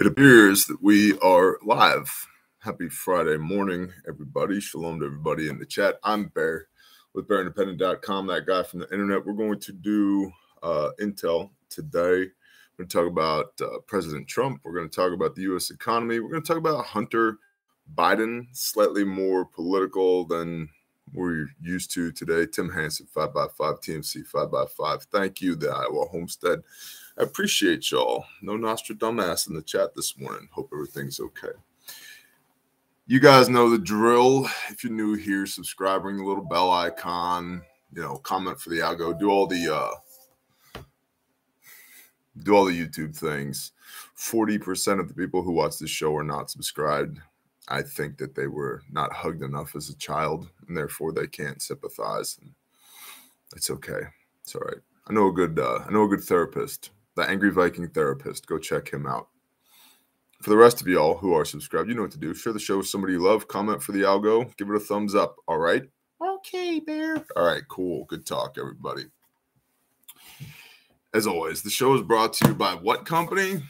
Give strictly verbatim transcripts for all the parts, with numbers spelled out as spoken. It appears that we are live. Happy Friday morning, everybody. Shalom to everybody in the chat. I'm Bear with Bear Independent dot com, that guy from the internet. We're going to do uh, Intel today. We're going to talk about uh, President Trump. We're going to talk about the U S economy. We're going to talk about Hunter Biden, slightly more political than we're used to today. Tim Hanson, five by five, T M C, five by five. Thank you, the Iowa Homestead. I appreciate y'all. No Nostradamus in the chat this morning. Hope everything's okay. You guys know the drill. If you're new here, subscribe, ring the little bell icon, you know, comment for the algo, do all the uh, do all the YouTube things. forty percent of the people who watch this show are not subscribed. I think that they were not hugged enough as a child, and therefore they can't sympathize. And it's okay. It's all right. I know a good. Uh, I know a good therapist. The Angry Viking Therapist. Go check him out. For the rest of y'all who are subscribed, you know what to do. Share the show with somebody you love. Comment for the algo. Give it a thumbs up. All right? Okay, Bear. All right, cool. Good talk, everybody. As always, the show is brought to you by what company?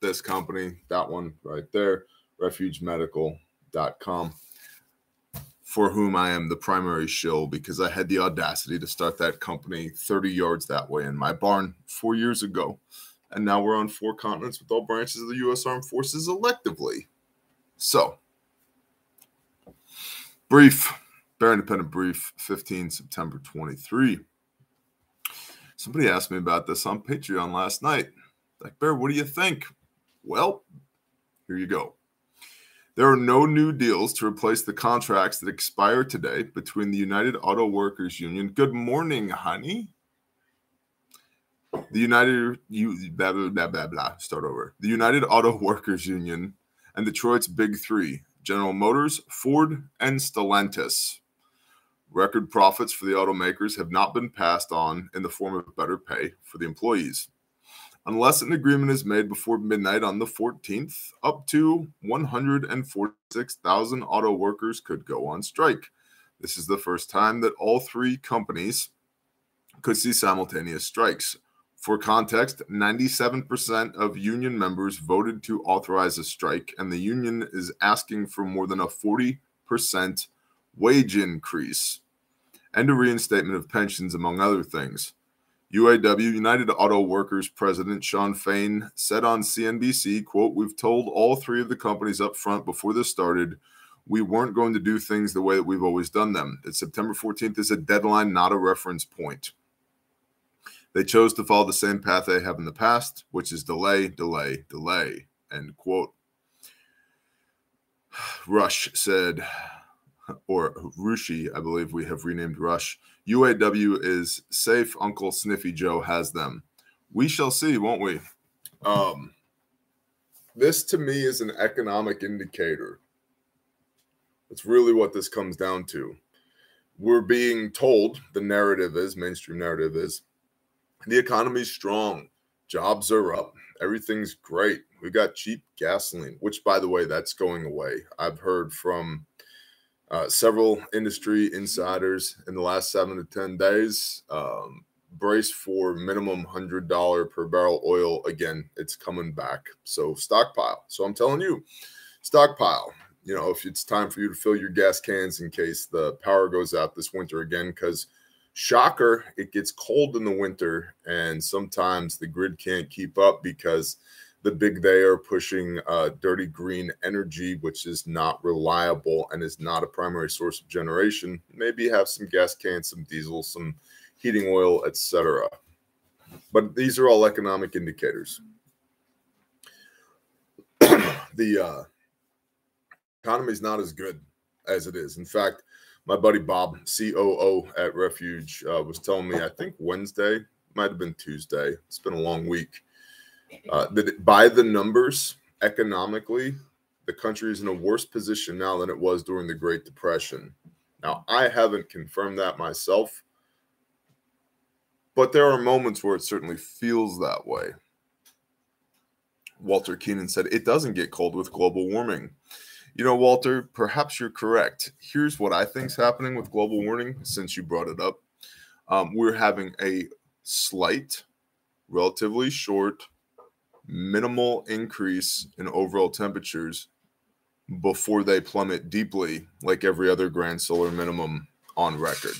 This company. That one right there. Refuge Medical dot com. For whom I am the primary shill because I had the audacity to start that company thirty yards that way in my barn four years ago. And now we're on four continents with all branches of the U S Armed Forces electively. So, brief, Bear Independent brief, the fifteenth of September twenty-three. Somebody asked me about this on Patreon last night. Like, Bear, what do you think? Well, here you go. There are no new deals to replace the contracts that expire today between the United Auto Workers Union. Good morning, honey. The United, you, blah, blah, blah, blah, blah, start over. The United Auto Workers Union and Detroit's Big Three, General Motors, Ford, and Stellantis. Record profits for the automakers have not been passed on in the form of better pay for the employees. Unless an agreement is made before midnight on the fourteenth, up to one hundred forty-six thousand auto workers could go on strike. This is the first time that all three companies could see simultaneous strikes. For context, ninety-seven percent of union members voted to authorize a strike, and the union is asking for more than a forty percent wage increase and a reinstatement of pensions, among other things. U A W, United Auto Workers President Sean Fain said on C N B C, quote, "We've told all three of the companies up front before this started, we weren't going to do things the way that we've always done them. That September fourteenth is a deadline, not a reference point. They chose to follow the same path they have in the past, which is delay, delay, delay," end quote. Rush said, or Rushi, I believe we have renamed Rush, U A W is safe. Uncle Sniffy Joe has them. We shall see, won't we? Um, this, to me, is an economic indicator. That's really what this comes down to. We're being told, the narrative is, mainstream narrative is, the economy's strong. Jobs are up. Everything's great. We got cheap gasoline, which, by the way, that's going away. I've heard from Uh, several industry insiders in the last seven to ten days. Um, brace for minimum one hundred dollars per barrel oil. Again, it's coming back. So stockpile. So I'm telling you, stockpile. You know, if it's time for you to fill your gas cans in case the power goes out this winter again, because shocker, it gets cold in the winter and sometimes the grid can't keep up because the big they are pushing uh, dirty green energy, which is not reliable and is not a primary source of generation. Maybe have some gas cans, some diesel, some heating oil, et cetera. But these are all economic indicators. The uh, economy is not as good as it is. In fact, my buddy Bob, C O O at Refuge, uh, was telling me, I think Wednesday, might have been Tuesday. It's been a long week. Uh, that by the numbers, economically, the country is in a worse position now than it was during the Great Depression. Now, I haven't confirmed that myself, but there are moments where it certainly feels that way. Walter Keenan said, "It doesn't get cold with global warming." You know, Walter, perhaps you're correct. Here's what I think's happening with global warming, since you brought it up. Um, we're having a slight, relatively short minimal increase in overall temperatures before they plummet deeply like every other grand solar minimum on record.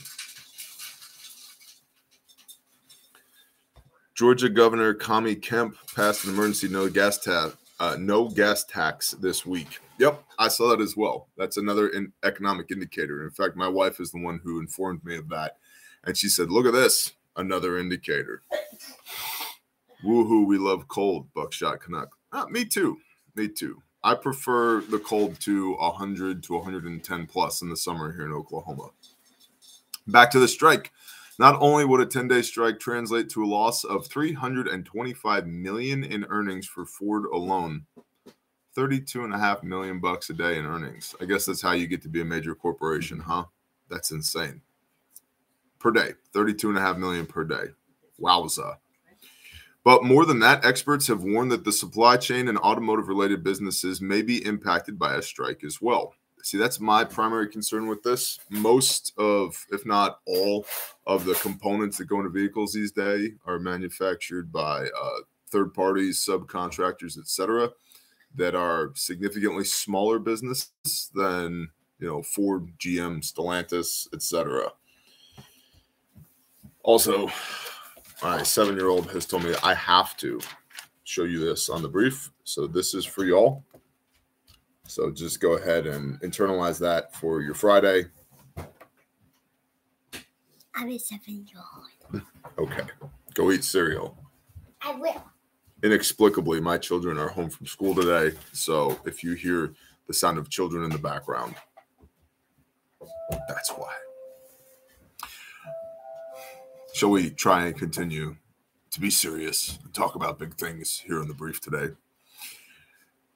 Georgia Governor Connie Kemp passed an emergency no gas tax uh, no gas tax this week. Yep, I saw that as well. That's another in- economic indicator. In fact, my wife is the one who informed me of that, and she said, "Look at this, another indicator." Woohoo! We love cold, Buckshot Canuck. Ah, me too. Me too. I prefer the cold to one hundred to one hundred ten plus in the summer here in Oklahoma. Back to the strike. Not only would a ten-day strike translate to a loss of three hundred twenty-five million dollars in earnings for Ford alone, thirty-two point five million dollars bucks a day in earnings. I guess that's how you get to be a major corporation, huh? That's insane. Per day, thirty-two point five million dollars per day. Wowza. But more than that, experts have warned that the supply chain and automotive-related businesses may be impacted by a strike as well. See, that's my primary concern with this. Most of, if not all, of the components that go into vehicles these days are manufactured by uh, third parties, subcontractors, et cetera, that are significantly smaller businesses than, you know, Ford, G M, Stellantis, et cetera. Also, my seven-year-old has told me I have to show you this on the brief. So this is for y'all. So just go ahead and internalize that for your Friday. I'm a seven-year-old. Okay. Go eat cereal. I will. Inexplicably, my children are home from school today. So if you hear the sound of children in the background, that's why. Shall we try and continue to be serious and talk about big things here in the brief today?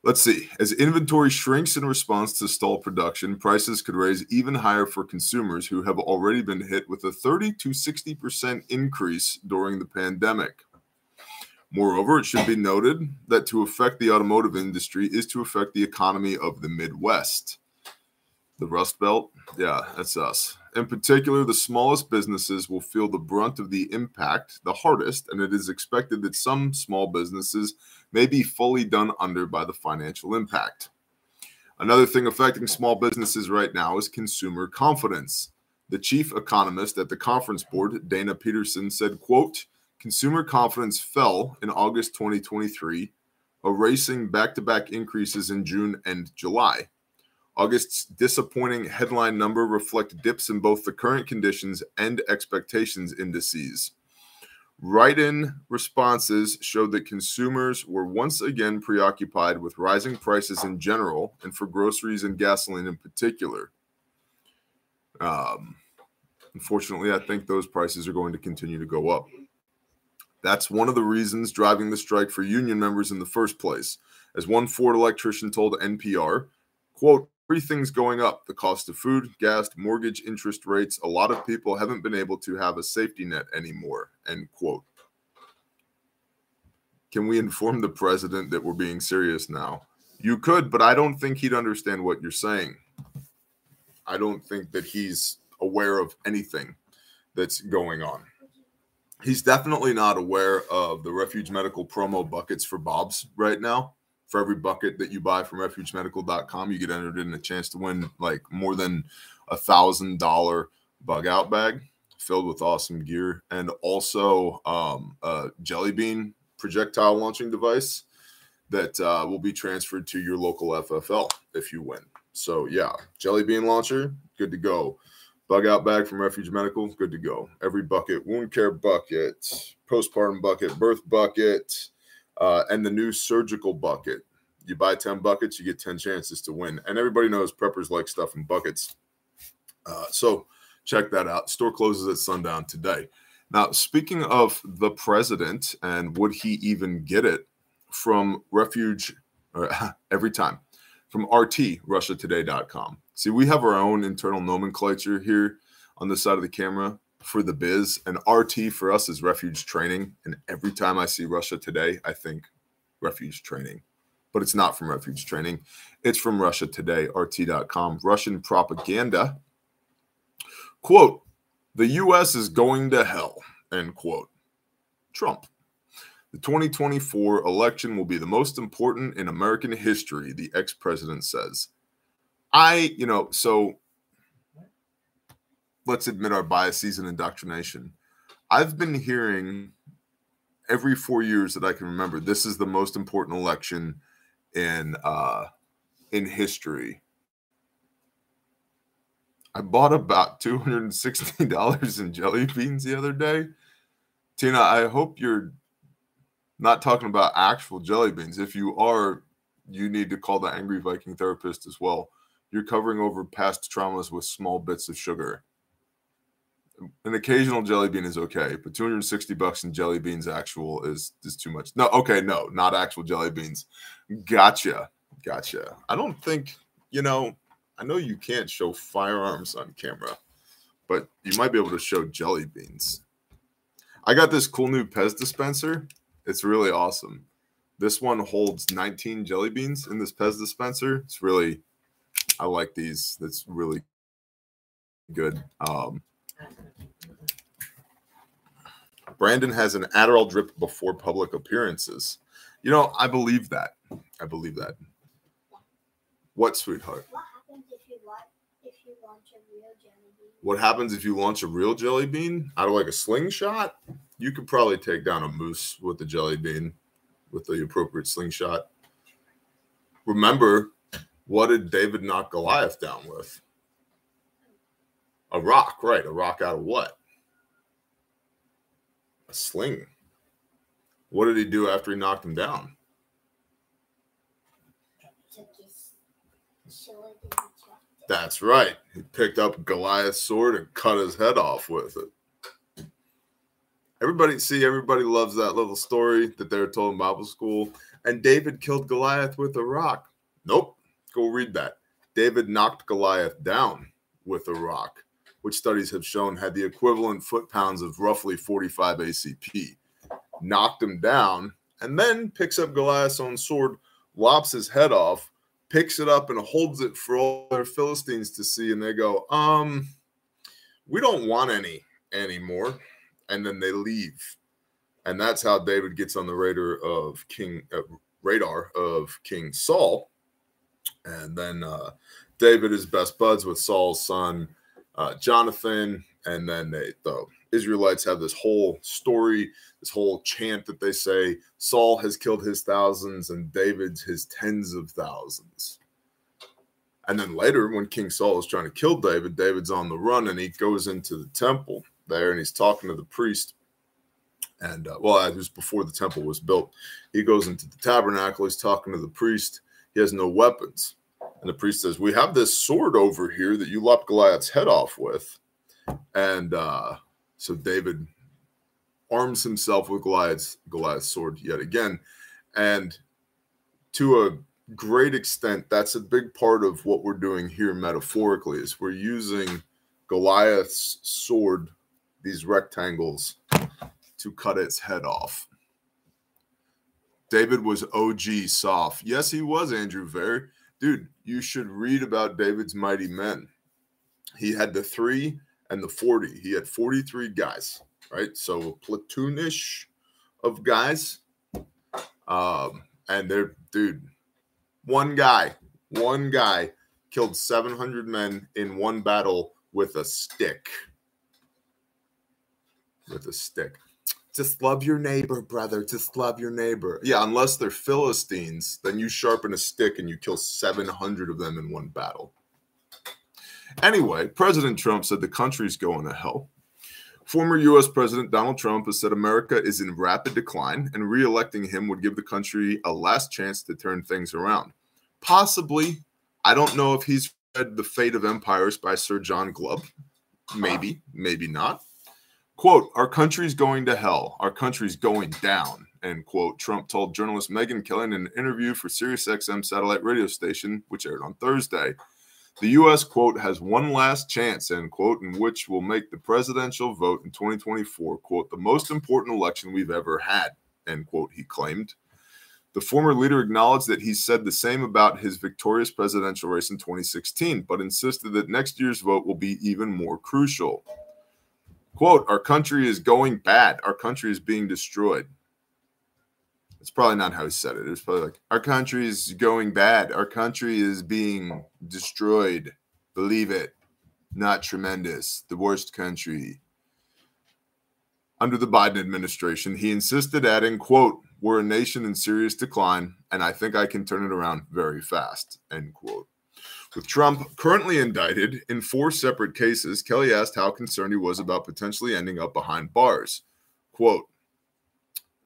Let's see. As inventory shrinks in response to stalled production, prices could raise even higher for consumers who have already been hit with a thirty to sixty percent increase during the pandemic. Moreover, it should be noted that to affect the automotive industry is to affect the economy of the Midwest. The Rust Belt? Yeah, that's us. In particular, the smallest businesses will feel the brunt of the impact the hardest, and it is expected that some small businesses may be fully done under by the financial impact. Another thing affecting small businesses right now is consumer confidence. The chief economist at the conference board, Dana Peterson, said, quote, "Consumer confidence fell in August twenty twenty-three, erasing back-to-back increases in June and July. August's disappointing headline number reflect dips in both the current conditions and expectations indices. Write-in responses showed that consumers were once again preoccupied with rising prices in general and for groceries and gasoline in particular. Um, unfortunately, I think those prices are going to continue to go up. That's one of the reasons driving the strike for union members in the first place. As one Ford electrician told N P R, quote, "Everything's going up. The cost of food, gas, mortgage, interest rates. A lot of people haven't been able to have a safety net anymore." End quote. Can we inform the president that we're being serious now? You could, but I don't think he'd understand what you're saying. I don't think that he's aware of anything that's going on. He's definitely not aware of the Refuge Medical promo buckets for Bob's right now. For every bucket that you buy from Refuge Medical dot com, you get entered in a chance to win like more than a thousand dollar bug out bag filled with awesome gear, and also um, a jelly bean projectile launching device that uh, will be transferred to your local F F L if you win. So yeah, jelly bean launcher, good to go. Bug out bag from Refuge Medical, good to go. Every bucket, wound care bucket, postpartum bucket, birth bucket. Uh, and the new surgical bucket. You buy ten buckets, you get ten chances to win. And everybody knows preppers like stuff in buckets. Uh, so check that out. Store closes at sundown today. Now, speaking of the president and would he even get it from Refuge, or, every time, from R T Russia Today dot com. See, we have our own internal nomenclature here on this side of the camera for the biz, and R T for us is Refuge Training. And every time I see Russia Today, I think Refuge Training, but it's not from Refuge Training. It's from Russia Today, R T dot com. Russian propaganda, quote, "The U S is going to hell," end quote. Trump. The twenty twenty-four election will be the most important in American history, the ex-president says. I, you know, so let's admit our biases and indoctrination. I've been hearing every four years that I can remember, this is the most important election in uh, in history. I bought about two hundred sixty dollars in jelly beans the other day. Tina, I hope you're not talking about actual jelly beans. If you are, you need to call the Angry Viking Therapist as well. You're covering over past traumas with small bits of sugar. An occasional jelly bean is okay, but two hundred sixty bucks in jelly beans actual is, is too much. No, okay, no, not actual jelly beans. Gotcha, gotcha. I don't think, you know, I know you can't show firearms on camera, but you might be able to show jelly beans. I got this cool new Pez dispenser. It's really awesome. This one holds nineteen jelly beans in this Pez dispenser. It's really, I like these. That's really good. Um, Brandon has an Adderall drip before public appearances. You know, I believe that. I believe that. What, sweetheart? What happens if you, la- if you launch a real jelly bean? What happens if you launch a real jelly bean out of like a slingshot? You could probably take down a moose with a jelly bean with the appropriate slingshot. Remember, what did David knock Goliath down with? A rock, right? A rock out of what? A sling. What did he do after he knocked him down? That's right. He picked up Goliath's sword and cut his head off with it. Everybody, see, everybody loves that little story that they were told in Bible school. And David killed Goliath with a rock. Nope. Go read that. David knocked Goliath down with a rock, which studies have shown had the equivalent foot-pounds of roughly forty-five A C P, knocked him down, and then picks up Goliath's own sword, lops his head off, picks it up, and holds it for all their Philistines to see, and they go, um, we don't want any anymore, and then they leave. And that's how David gets on the radar of King, uh, radar of King Saul, and then uh, David is best buds with Saul's son, Uh, Jonathan, and then they, the Israelites have this whole story, this whole chant that they say, Saul has killed his thousands and David's his tens of thousands. And then later, when King Saul is trying to kill David, David's on the run and he goes into the temple there and he's talking to the priest. And uh, well, it was before the temple was built. He goes into the tabernacle, he's talking to the priest. He has no weapons. And the priest says, we have this sword over here that you lopped Goliath's head off with. And uh, so David arms himself with Goliath's, Goliath's sword yet again. And to a great extent, that's a big part of what we're doing here metaphorically is we're using Goliath's sword, these rectangles, to cut its head off. David was O G soft. Yes, he was, Andrew Vare. Dude, you should read about David's mighty men. He had the three and the forty. He had forty-three guys, right? So a platoon-ish of guys. Um, and they're, dude, one guy, one guy killed seven hundred men in one battle with a stick. With a stick. Just love your neighbor, brother. Just love your neighbor. Yeah, unless they're Philistines, then you sharpen a stick and you kill seven hundred of them in one battle. Anyway, President Trump said the country's going to hell. Former U S President Donald Trump has said America is in rapid decline, and re-electing him would give the country a last chance to turn things around. Possibly. I don't know if he's read The Fate of Empires by Sir John Glubb. Maybe, maybe not. Quote, our country's going to hell. Our country's going down, end quote. Trump told journalist Megyn Kelly in an interview for Sirius X M satellite radio station, which aired on Thursday. The U S, quote, has one last chance, end quote, in which will make the presidential vote in twenty twenty-four, quote, the most important election we've ever had, end quote, he claimed. The former leader acknowledged that he said the same about his victorious presidential race in twenty sixteen, but insisted that next year's vote will be even more crucial. Quote, our country is going bad. Our country is being destroyed. It's probably not how he said it. It was probably like, our country is going bad. Our country is being destroyed. Believe it. Not tremendous. The worst country. Under the Biden administration, he insisted adding, quote, we're a nation in serious decline, and I think I can turn it around very fast, end quote. With Trump currently indicted in four separate cases, Kelly asked how concerned he was about potentially ending up behind bars. Quote,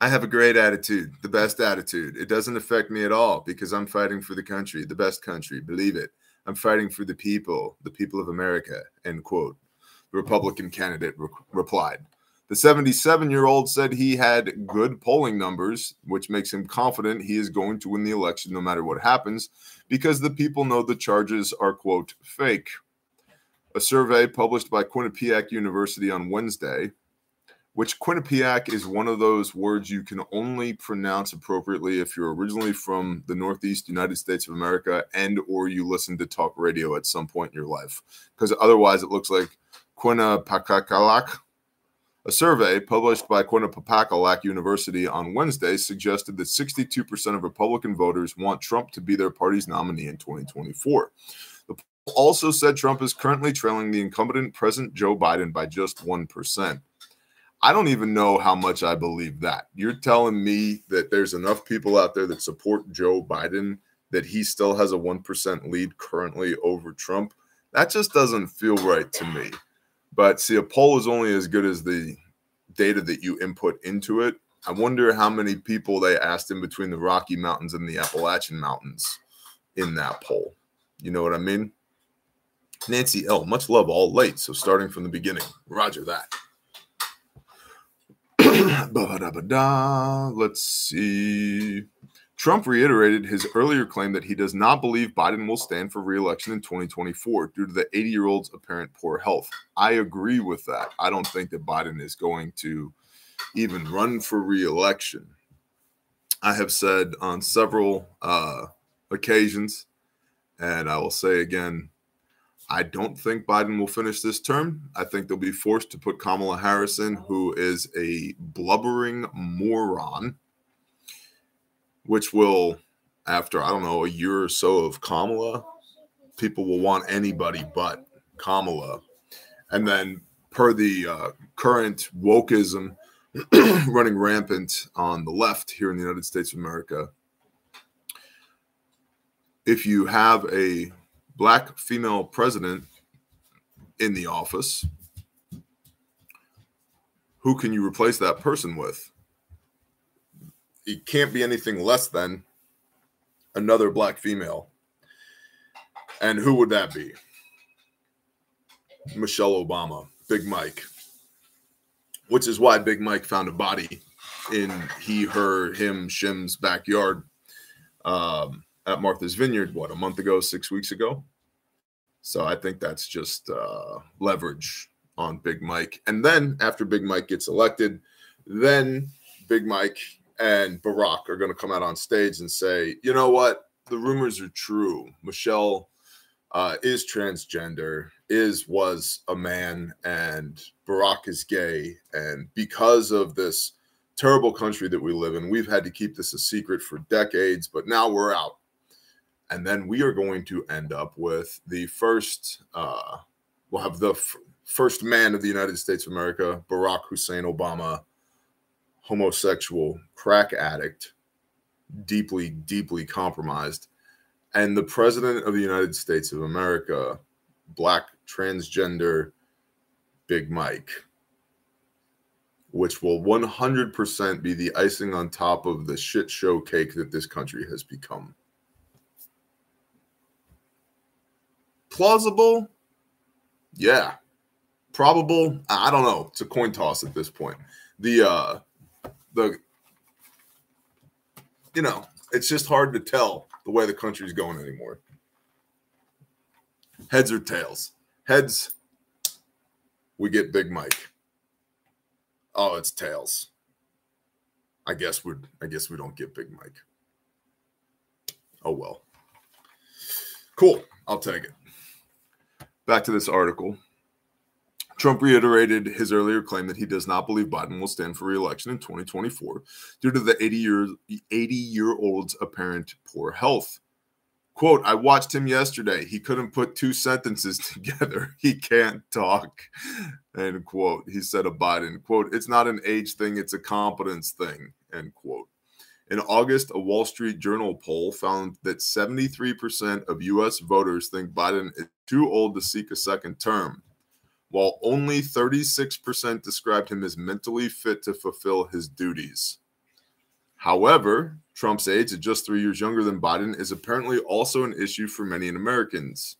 I have a great attitude, the best attitude. It doesn't affect me at all because I'm fighting for the country, the best country, believe it. I'm fighting for the people, the people of America, end quote. The Republican candidate re- replied. The seventy-seven-year-old said he had good polling numbers, which makes him confident he is going to win the election no matter what happens, because the people know the charges are, quote, fake. A survey published by Quinnipiac University on Wednesday, which Quinnipiac is one of those words you can only pronounce appropriately if you're originally from the Northeast United States of America and or you listen to talk radio at some point in your life, because otherwise it looks like Quinnipiac. A survey published by Quinnipiac University on Wednesday suggested that sixty-two percent of Republican voters want Trump to be their party's nominee in twenty twenty-four. The poll also said Trump is currently trailing the incumbent president Joe Biden by just one percent. I don't even know how much I believe that. You're telling me that there's enough people out there that support Joe Biden that he still has a one percent lead currently over Trump? That just doesn't feel right to me. But see, a poll is only as good as the data that you input into it. I wonder how many people they asked in between the Rocky Mountains and the Appalachian Mountains in that poll. You know what I mean? Nancy L., much love, all late. So starting from the beginning. Roger that. Let's see. Trump reiterated his earlier claim that he does not believe Biden will stand for re-election in twenty twenty-four due to the eighty-year-old's apparent poor health. I agree with that. I don't think that Biden is going to even run for re-election. I have said on several uh, occasions, and I will say again, I don't think Biden will finish this term. I think they'll be forced to put Kamala Harris in, who is a blubbering moron, which will, after, I don't know, a year or so of Kamala, people will want anybody but Kamala. And then per the uh, current wokeism running rampant on the left here in the United States of America, if you have a black female president in the office, who can you replace that person with? It can't be anything less than another black female. And who would that be? Michelle Obama, Big Mike. Which is why Big Mike found a body in he, her, him, shim's backyard um, at Martha's Vineyard, what, a month ago, six weeks ago? So I think that's just uh, leverage on Big Mike. And then after Big Mike gets elected, then Big Mike and Barack are going to come out on stage and say, you know what? The rumors are true. Michelle uh, is transgender, is was a man, and Barack is gay. And because of this terrible country that we live in, we've had to keep this a secret for decades, but now we're out. And then we are going to end up with the first, uh, we'll have the f- first man of the United States of America, Barack Hussein Obama, homosexual, crack addict, deeply, deeply compromised, and the president of the United States of America, black, transgender, Big Mike, which will one hundred percent be the icing on top of the shit show cake that this country has become. Plausible? Yeah. Probable? I don't know. It's a coin toss at this point. The, uh, The, you know, it's just hard to tell the way the country's going anymore. Heads or tails? Heads, we get Big Mike. Oh, it's tails. I guess we I guess we don't get Big Mike. Oh well. Cool. I'll take it. Back to this article. Trump reiterated his earlier claim that he does not believe Biden will stand for re-election in twenty twenty-four due to the eighty-year-old's apparent poor health. Quote, I watched him yesterday. He couldn't put two sentences together. He can't talk. End quote. He said of Biden, quote, it's not an age thing. It's a competence thing. End quote. In August, a Wall Street Journal poll found that seventy-three percent of U S voters think Biden is too old to seek a second term, while only thirty-six percent described him as mentally fit to fulfill his duties. However, Trump's age at just three years younger than Biden is apparently also an issue for many Americans.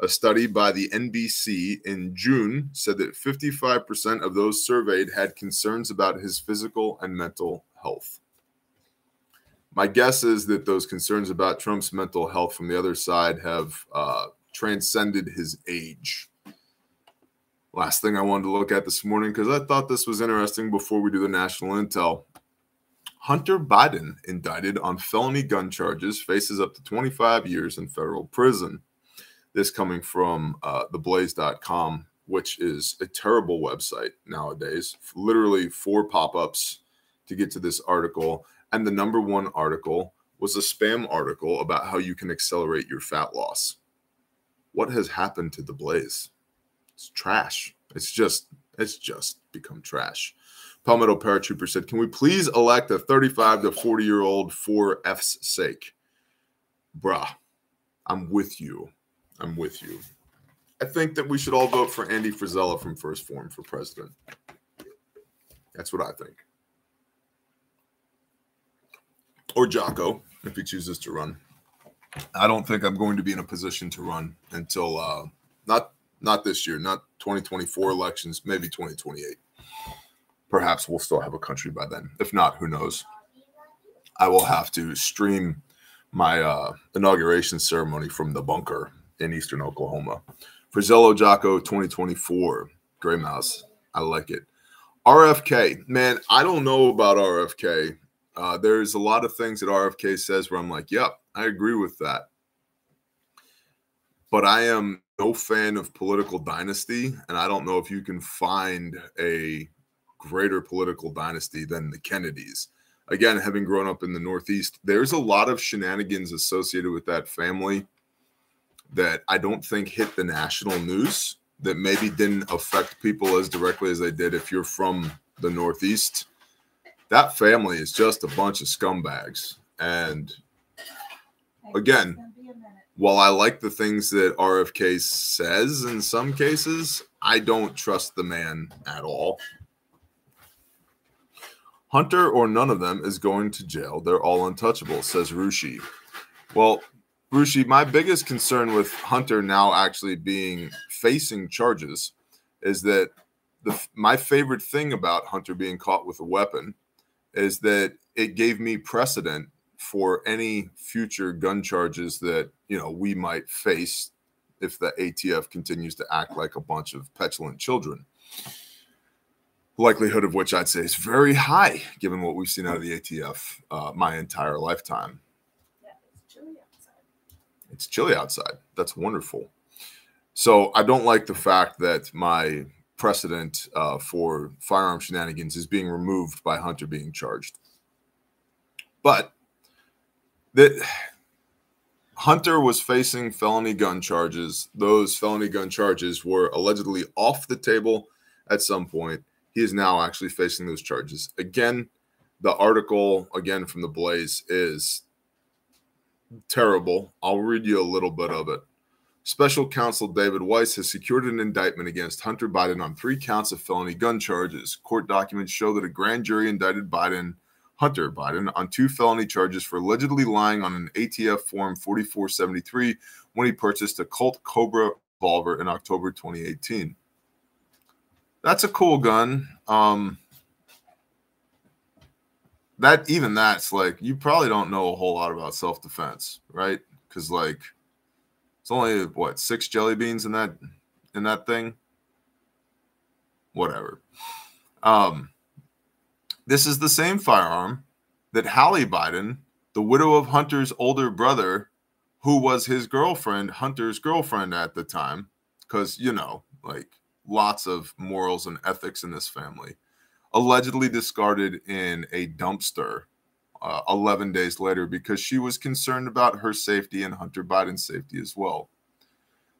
A study by the N B C in June said that fifty-five percent of those surveyed had concerns about his physical and mental health. My guess is that those concerns about Trump's mental health from the other side have uh, transcended his age. Last thing I wanted to look at this morning, because I thought this was interesting before we do the national intel. Hunter Biden, indicted on felony gun charges, faces up to twenty-five years in federal prison. This coming from uh, the blaze dot com, which is a terrible website nowadays. Literally four pop-ups to get to this article. And the number one article was a spam article about how you can accelerate your fat loss. What has happened to The Blaze? It's trash. It's just, it's just become trash. Palmetto Paratrooper said, can we please elect a thirty-five to forty-year-old for F's sake? Bruh, I'm with you. I'm with you. I think that we should all vote for Andy Frisella from First Form for president. That's what I think. Or Jocko, if he chooses to run. I don't think I'm going to be in a position to run until uh, not not this year, not twenty twenty-four elections, maybe twenty twenty-eight. Perhaps we'll still have a country by then. If not, who knows? I will have to stream my uh, inauguration ceremony from the bunker in eastern Oklahoma. Frizello Jocko twenty twenty-four. Gray Mouse. I like it. R F K. Man, I don't know about R F K. Uh, there's a lot of things that R F K says where I'm like, yep, I agree with that. But I am no fan of political dynasty, and I don't know if you can find a greater political dynasty than the Kennedys. Again, having grown up in the Northeast, there's a lot of shenanigans associated with that family that I don't think hit the national news, that maybe didn't affect people as directly as they did if you're from the Northeast. That family is just a bunch of scumbags. And again, while I like the things that R F K says in some cases, I don't trust the man at all. Hunter or none of them is going to jail. They're all untouchable, says Rushi. Well, Rushi, my biggest concern with Hunter now actually being facing charges is that the, my favorite thing about Hunter being caught with a weapon is that it gave me precedent for any future gun charges that, you know, we might face if the A T F continues to act like a bunch of petulant children. Likelihood of which I'd say is very high, given what we've seen out of the A T F uh, my entire lifetime. Yeah, it's chilly outside. It's chilly outside. That's wonderful. So I don't like the fact that my precedent uh, for firearm shenanigans is being removed by Hunter being charged. But that Hunter was facing felony gun charges. Those felony gun charges were allegedly off the table at some point. He is now actually facing those charges. Again, the article, again, from The Blaze is terrible. I'll read you a little bit of it. Special Counsel David Weiss has secured an indictment against Hunter Biden on three counts of felony gun charges. Court documents show that a grand jury indicted Biden, Hunter Biden, on two felony charges for allegedly lying on an A T F form forty-four seventy-three when he purchased a Colt Cobra revolver in October twenty eighteen. That's a cool gun. Um, that even that's like, you probably don't know a whole lot about self-defense, right? Because like, it's only what, six jelly beans in that in that thing. Whatever. Um, this is the same firearm that Hallie Biden, the widow of Hunter's older brother, who was his girlfriend, Hunter's girlfriend at the time, because you know, like. lots of morals and ethics in this family. Allegedly discarded in a dumpster uh, eleven days later because she was concerned about her safety and Hunter Biden's safety as well.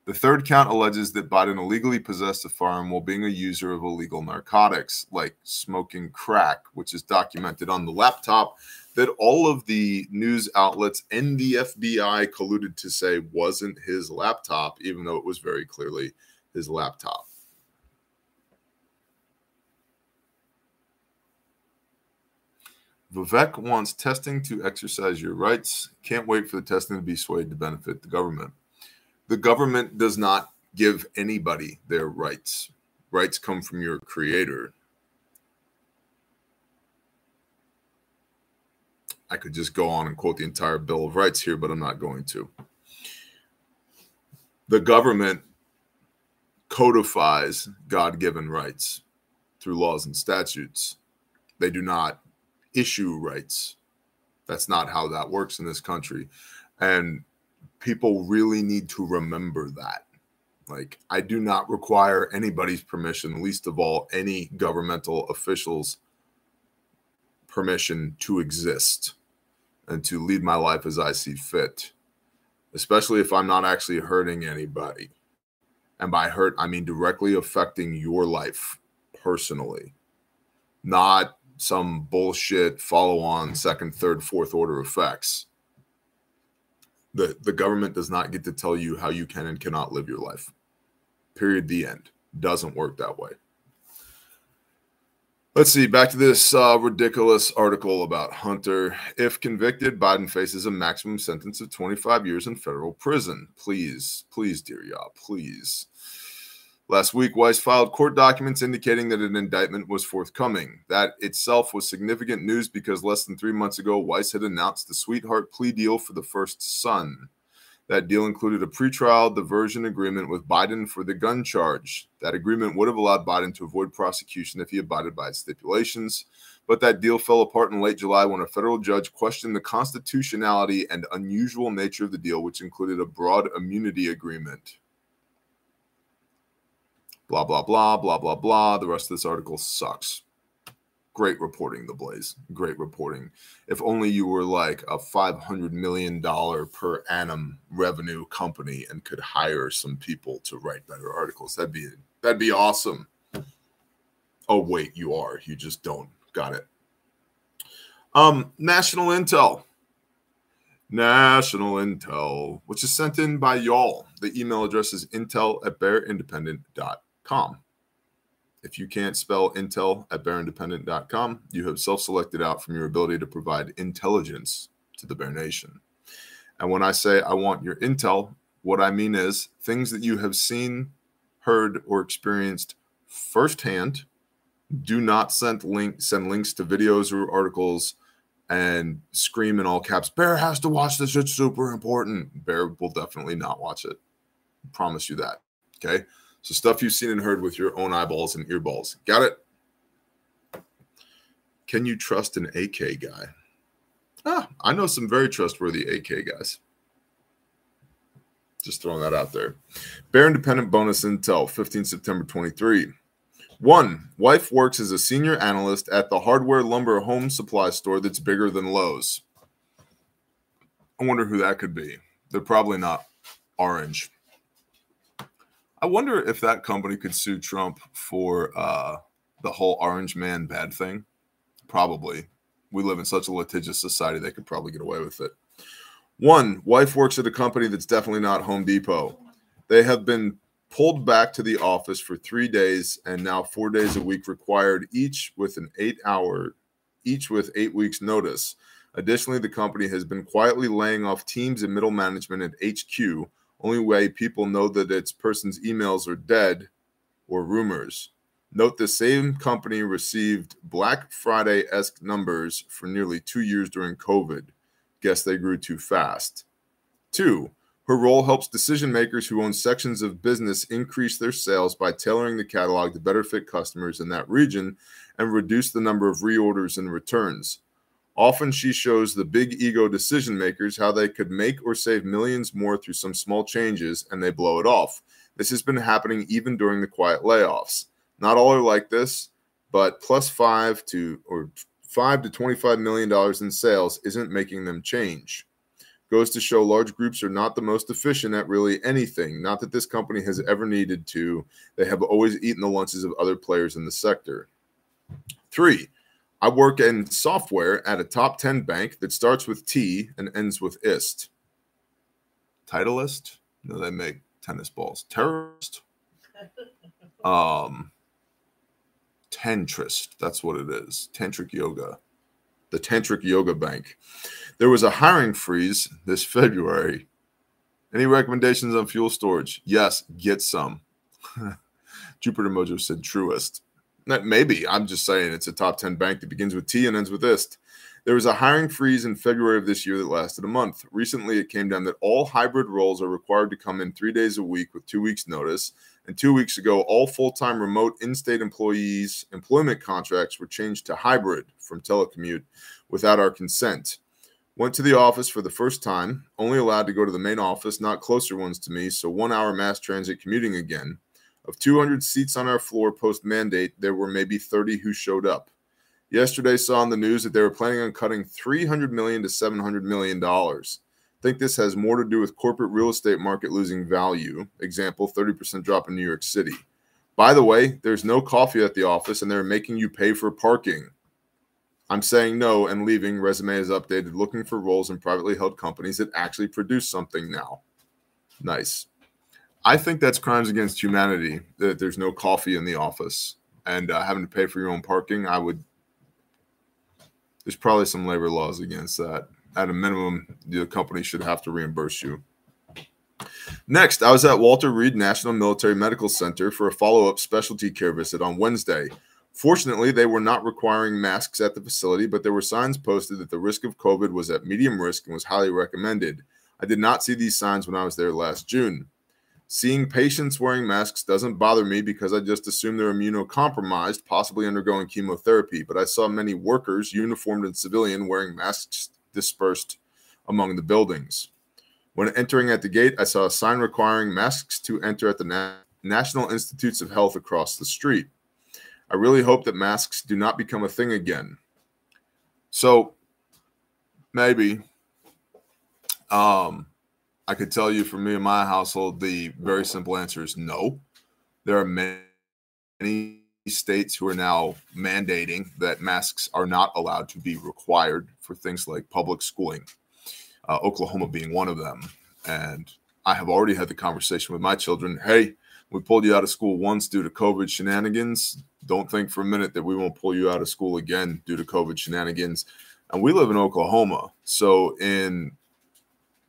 The third count alleges that Biden illegally possessed a firearm while being a user of illegal narcotics, like smoking crack, which is documented on the laptop that all of the news outlets and the F B I colluded to say wasn't his laptop, even though it was very clearly his laptop. Vivek wants testing to exercise your rights. Can't wait for the testing to be swayed to benefit the government. The government does not give anybody their rights. Rights come from your creator. I could just go on and quote the entire Bill of Rights here, but I'm not going to. The government codifies God-given rights through laws and statutes. They do not issue rights. That's not how that works in this country. And people really need to remember that. Like, I do not require anybody's permission, least of all any governmental official's permission to exist and to lead my life as I see fit, especially if I'm not actually hurting anybody. And by hurt, I mean directly affecting your life personally, not some bullshit follow-on second, third, fourth order effects. The, the government does not get to tell you how you can and cannot live your life. Period. The end. Doesn't work that way. Let's see. Back to this uh, ridiculous article about Hunter. If convicted, Biden faces a maximum sentence of twenty-five years in federal prison. Please, please, dear y'all, please. Last week, Weiss filed court documents indicating that an indictment was forthcoming. That itself was significant news because less than three months ago, Weiss had announced the sweetheart plea deal for the first son. That deal included a pretrial diversion agreement with Biden for the gun charge. That agreement would have allowed Biden to avoid prosecution if he abided by its stipulations. But that deal fell apart in late July when a federal judge questioned the constitutionality and unusual nature of the deal, which included a broad immunity agreement. Blah, blah, blah, blah, blah, blah. The rest of this article sucks. Great reporting, The Blaze. Great reporting. If only you were like a five hundred million dollars per annum revenue company and could hire some people to write better articles. That'd be that'd be awesome. Oh, wait, you are. You just don't. Got it. Um, National Intel. National Intel, which is sent in by y'all. The email address is intel at bear independent dot com. If you can't spell intel at bear independent dot com, you have self-selected out from your ability to provide intelligence to the Bear Nation. And when I say I want your intel, what I mean is things that you have seen, heard, or experienced firsthand. Do not send, link, send links to videos or articles and scream in all caps, Bear has to watch this, it's super important. Bear will definitely not watch it. I promise you that, okay? So stuff you've seen and heard with your own eyeballs and earballs. Got it? Can you trust an A K guy? Ah, I know some very trustworthy A K guys. Just throwing that out there. Bear Independent bonus intel, fifteenth of September twenty-three. One, wife works as a senior analyst at the hardware lumber home supply store that's bigger than Lowe's. I wonder who that could be. They're probably not orange. I wonder if that company could sue Trump for uh, the whole orange man bad thing. Probably. We live in such a litigious society, they could probably get away with it. One, wife works at a company that's definitely not Home Depot. They have been pulled back to the office for three days and now four days a week required, each with an eight hour, each with eight weeks notice. Additionally, the company has been quietly laying off teams and middle management at H Q. Only way people know that its person's emails are dead or rumors. Note the same company received Black Friday-esque numbers for nearly two years during COVID. Guess they grew too fast. Two, her role helps decision makers who own sections of business increase their sales by tailoring the catalog to better fit customers in that region and reduce the number of reorders and returns. Often she shows the big ego decision makers how they could make or save millions more through some small changes, and they blow it off. This has been happening even during the quiet layoffs. Not all are like this, but plus five to or five to twenty-five million dollars in sales isn't making them change. Goes to show large groups are not the most efficient at really anything. Not that this company has ever needed to. They have always eaten the lunches of other players in the sector. Three, I work in software at a top ten bank that starts with T and ends with ist. Titleist? No, they make tennis balls. Terrorist? Um, Tantrist. That's what it is. Tantric yoga. The Tantric Yoga Bank. There was a hiring freeze this February. Any recommendations on fuel storage? Yes, get some. Jupiter Mojo said truest. Not maybe. I'm just saying it's a top ten bank that begins with T and ends with ist. There was a hiring freeze in February of this year that lasted a month. Recently, it came down that all hybrid roles are required to come in three days a week with two weeks' notice. And two weeks ago, all full-time remote in-state employees' employment contracts were changed to hybrid from telecommute without our consent. Went to the office for the first time, only allowed to go to the main office, not closer ones to me, so one-hour mass transit commuting again. Of two hundred seats on our floor post-mandate, there were maybe thirty who showed up. Yesterday saw on the news that they were planning on cutting three hundred million dollars to seven hundred million dollars. I think this has more to do with corporate real estate market losing value. Example, thirty percent drop in New York City. By the way, there's no coffee at the office and they're making you pay for parking. I'm saying no and leaving. Resume is updated. Looking for roles in privately held companies that actually produce something now. Nice. I think that's crimes against humanity, that there's no coffee in the office and uh, having to pay for your own parking. I would... There's probably some labor laws against that. At a minimum, the company should have to reimburse you. Next, I was at Walter Reed National Military Medical Center for a follow-up specialty care visit on Wednesday. Fortunately, they were not requiring masks at the facility, but there were signs posted that the risk of COVID was at medium risk and was highly recommended. I did not see these signs when I was there last June. Seeing patients wearing masks doesn't bother me because I just assume they're immunocompromised, possibly undergoing chemotherapy, but I saw many workers, uniformed and civilian, wearing masks dispersed among the buildings. When entering at the gate, I saw a sign requiring masks to enter at the Na- National Institutes of Health across the street. I really hope that masks do not become a thing again. So, maybe... Um, I could tell you, for me and my household, the very simple answer is no. There are many states who are now mandating that masks are not allowed to be required for things like public schooling, uh, Oklahoma being one of them. And I have already had the conversation with my children. Hey, we pulled you out of school once due to COVID shenanigans. Don't think for a minute that we won't pull you out of school again due to COVID shenanigans. And we live in Oklahoma. So in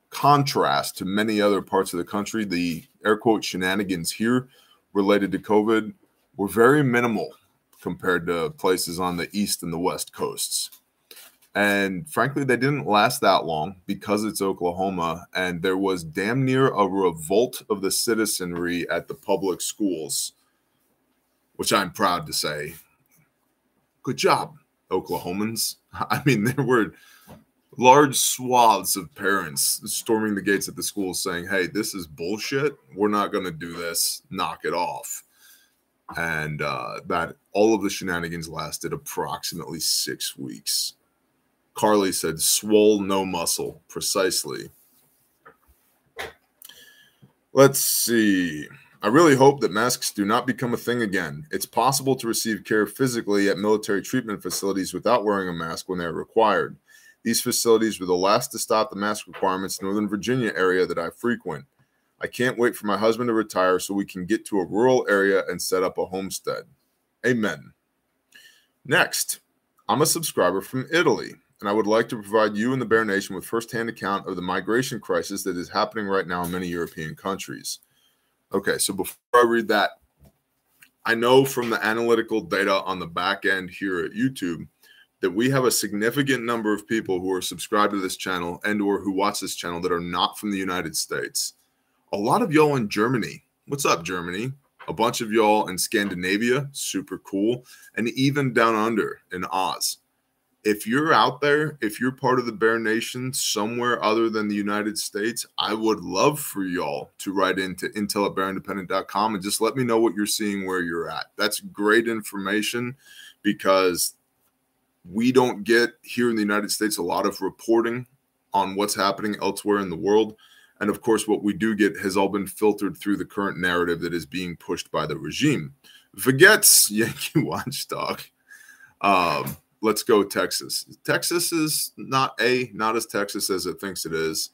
contrast to many other parts of the country, the air quote shenanigans here related to COVID were very minimal compared to places on the East and the West coasts. And frankly, they didn't last that long because it's Oklahoma, and there was damn near a revolt of the citizenry at the public schools, which I'm proud to say, good job, Oklahomans. I mean, there were large swaths of parents storming the gates at the school saying, hey, this is bullshit. We're not going to do this. Knock it off. And uh, that all of the shenanigans lasted approximately six weeks. Carly said, swole, no muscle. Precisely. Let's see. I really hope that masks do not become a thing again. It's possible to receive care physically at military treatment facilities without wearing a mask when they're required. These facilities were the last to stop the mask requirements in the Northern Virginia area that I frequent. I can't wait for my husband to retire so we can get to a rural area and set up a homestead. Amen. Next, I'm a subscriber from Italy, and I would like to provide you and the Bear Nation with firsthand account of the migration crisis that is happening right now in many European countries. Okay, so before I read that, I know from the analytical data on the back end here at YouTube that we have a significant number of people who are subscribed to this channel and or who watch this channel that are not from the United States. A lot of y'all in Germany. What's up, Germany? A bunch of y'all in Scandinavia. Super cool. And even down under in Oz. if you're out there, if you're part of the Bear Nation somewhere other than the United States, I would love for y'all to write into intel at bear independent dot com and just let me know what you're seeing, where you're at. That's great information, because we don't get here in the United States a lot of reporting on what's happening elsewhere in the world. And of course, what we do get has all been filtered through the current narrative that is being pushed by the regime. Forgets Yankee Watchdog. Um, let's go Texas. Texas is not A, not as Texas as it thinks it is.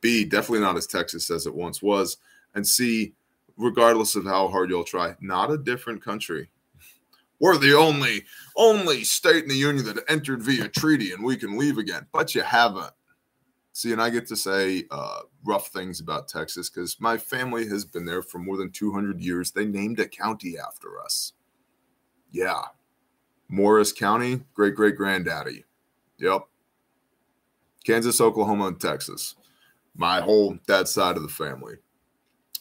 B, definitely not as Texas as it once was. And C, regardless of how hard y'all try, not a different country. We're the only, only state in the union that entered via treaty and we can leave again. But you haven't. See, and I get to say uh, rough things about Texas because my family has been there for more than two hundred years. They named a county after us. Yeah. Morris County, great-great-granddaddy. Yep. Kansas, Oklahoma, and Texas. My whole dad's side of the family.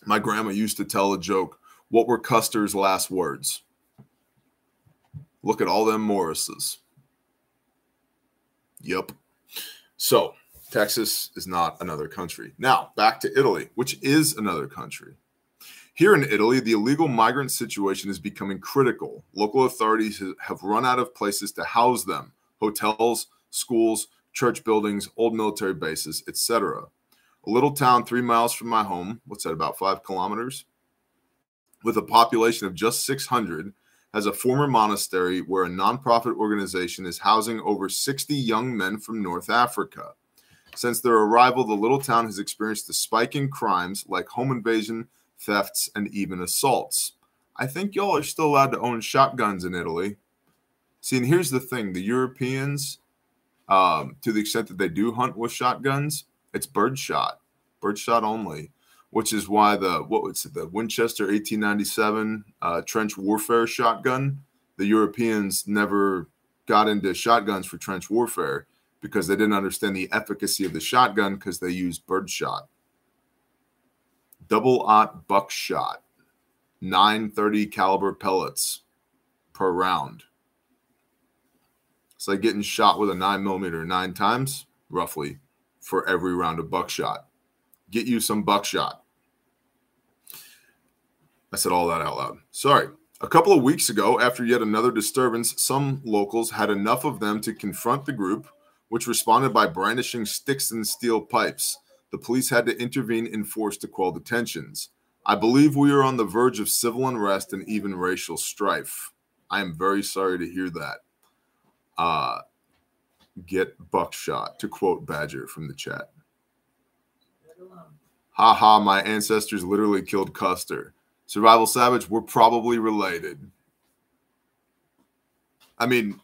My grandma used to tell a joke. What were Custer's last words? Look at all them Morrises. Yep. So, Texas is not another country. Now, back to Italy, which is another country. Here in Italy, the illegal migrant situation is becoming critical. Local authorities have run out of places to house them. Hotels, schools, church buildings, old military bases, et cetera. A little town three miles from my home, what's that, about five kilometers? With a population of just six hundred, has a former monastery where a nonprofit organization is housing over sixty young men from North Africa. Since their arrival, the little town has experienced a spike in crimes like home invasion, thefts, and even assaults. I think y'all are still allowed to own shotguns in Italy. See, and here's the thing. The Europeans, um, to the extent that they do hunt with shotguns, it's birdshot. Birdshot only, which is why the, what was it, the Winchester eighteen ninety-seven uh, trench warfare shotgun, the Europeans never got into shotguns for trench warfare, because they didn't understand the efficacy of the shotgun because they used birdshot. Double-aught buckshot, nine thirty caliber pellets per round. It's like getting shot with a nine millimeter nine times, roughly, for every round of buckshot. Get you some buckshot. I said all that out loud. Sorry. A couple of weeks ago, after yet another disturbance, some locals had enough of them to confront the group, which responded by brandishing sticks and steel pipes. The police had to intervene in force to quell the tensions. I believe we are on the verge of civil unrest and even racial strife. I am very sorry to hear that. Uh, get buckshot, to quote Badger from the chat. Ha ha, my ancestors literally killed Custer. Survival Savage, we're probably related. I mean,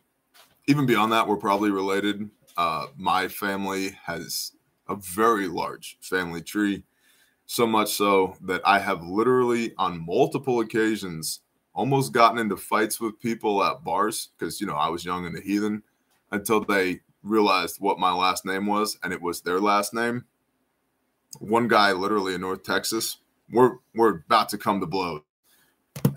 even beyond that, we're probably related. Uh, my family has a very large family tree, so much so that I have literally on multiple occasions almost gotten into fights with people at bars because, you know, I was young and a heathen until they realized what my last name was, and it was their last name. One guy literally in North Texas, we're, we're about to come to blows,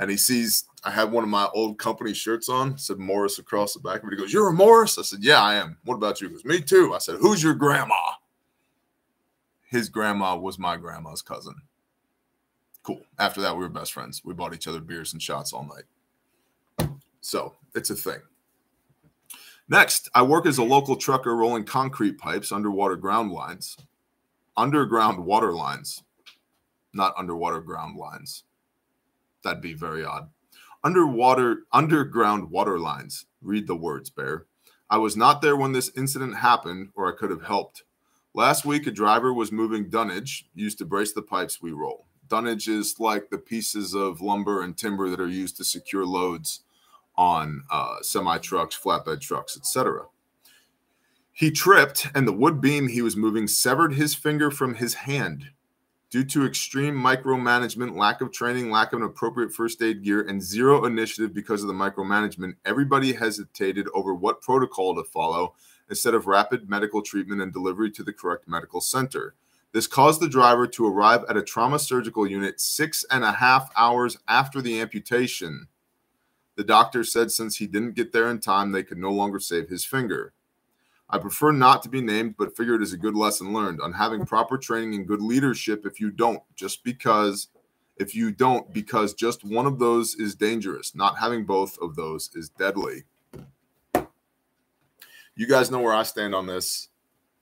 and he sees I had one of my old company shirts on, said Morris across the back of it. He goes, "You're a Morris?" I said, "Yeah, I am." "What about you?" He goes, "Me too." I said, "Who's your grandma?" His grandma was my grandma's cousin. Cool. After that, we were best friends. We bought each other beers and shots all night. So it's a thing. Next, I work as a local trucker rolling concrete pipes, underwater ground lines, underground water lines, not underwater ground lines. That'd be very odd. Underwater, underground water lines. Read the words, Bear. I was not there when this incident happened, or I could have helped. Last week, a driver was moving dunnage, used to brace the pipes we roll. Dunnage is like the pieces of lumber and timber that are used to secure loads on uh, semi-trucks, flatbed trucks, et cetera. He tripped, and the wood beam he was moving severed his finger from his hand. Due to extreme micromanagement, lack of training, lack of an appropriate first aid gear, and zero initiative because of the micromanagement, everybody hesitated over what protocol to follow instead of rapid medical treatment and delivery to the correct medical center. This caused the driver to arrive at a trauma surgical unit six and a half hours after the amputation. The doctor said since he didn't get there in time, they could no longer save his finger. I prefer not to be named, but figure it is a good lesson learned on having proper training and good leadership. If you don't, just because, if you don't, because just one of those is dangerous. Not having both of those is deadly. You guys know where I stand on this.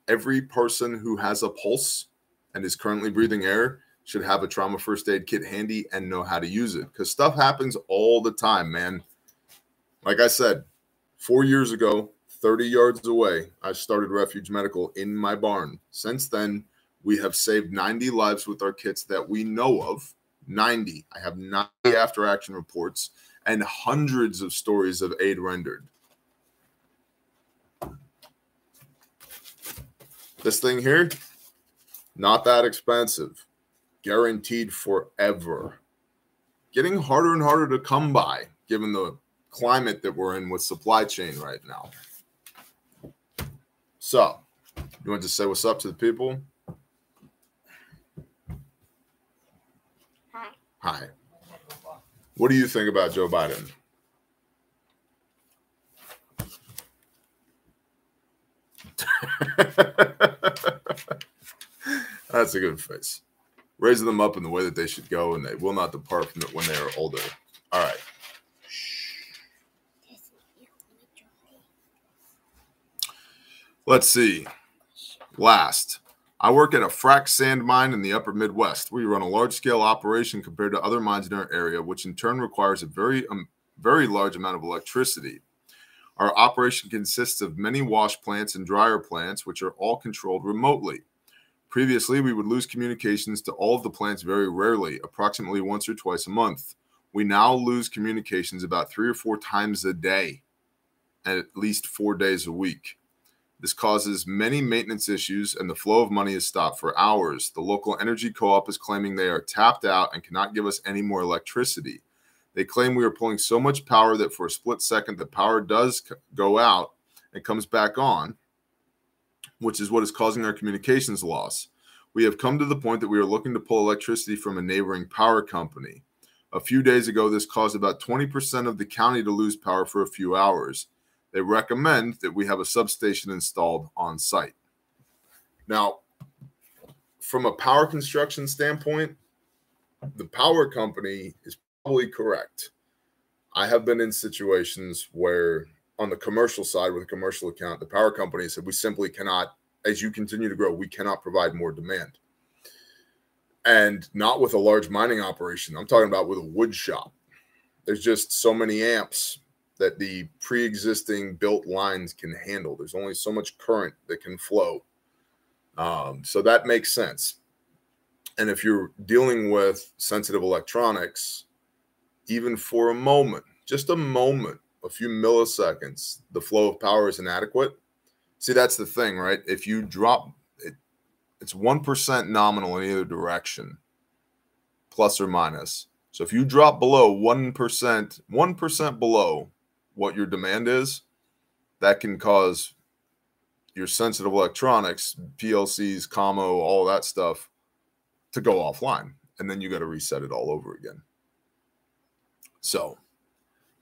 Every person who has a pulse and is currently breathing air should have a trauma first aid kit handy and know how to use it, because stuff happens all the time, man. Like I said, four years ago, thirty yards away, I started Refuge Medical in my barn. Since then, we have saved ninety lives with our kits that we know of. ninety. I have ninety after-action reports and hundreds of stories of aid rendered. This thing here, not that expensive. Guaranteed forever. Getting harder and harder to come by, given the climate that we're in with supply chain right now. So, you want to say what's up to the people? Hi. Hi. What do you think about Joe Biden? That's a good face. Raising them up in the way that they should go, and they will not depart from it when they are older. All right. Let's see. Last, I work at a frack sand mine in the upper Midwest. We run a large-scale operation compared to other mines in our area, which in turn requires a very, um, very large amount of electricity. Our operation consists of many wash plants and dryer plants, which are all controlled remotely. Previously, we would lose communications to all of the plants very rarely, approximately once or twice a month. We now lose communications about three or four times a day, and at least four days a week. This causes many maintenance issues, and the flow of money is stopped for hours. The local energy co-op is claiming they are tapped out and cannot give us any more electricity. They claim we are pulling so much power that for a split second, the power does go out and comes back on, which is what is causing our communications loss. We have come to the point that we are looking to pull electricity from a neighboring power company. A few days ago, this caused about twenty percent of the county to lose power for a few hours. They recommend that we have a substation installed on site. Now, from a power construction standpoint, the power company is probably correct. I have been in situations where, on the commercial side with a commercial account, the power company said, we simply cannot, as you continue to grow, we cannot provide more demand. And not with a large mining operation. I'm talking about with a wood shop. There's just so many amps that the pre-existing built lines can handle. There's only so much current that can flow. Um, so that makes sense. And if you're dealing with sensitive electronics, even for a moment, just a moment, a few milliseconds, the flow of power is inadequate. See, that's the thing, right? If you drop it, it's one percent nominal in either direction, plus or minus. So if you drop below one percent, one percent below what your demand is, that can cause your sensitive electronics, P L Cs, commo, all that stuff to go offline. And then you got to reset it all over again. So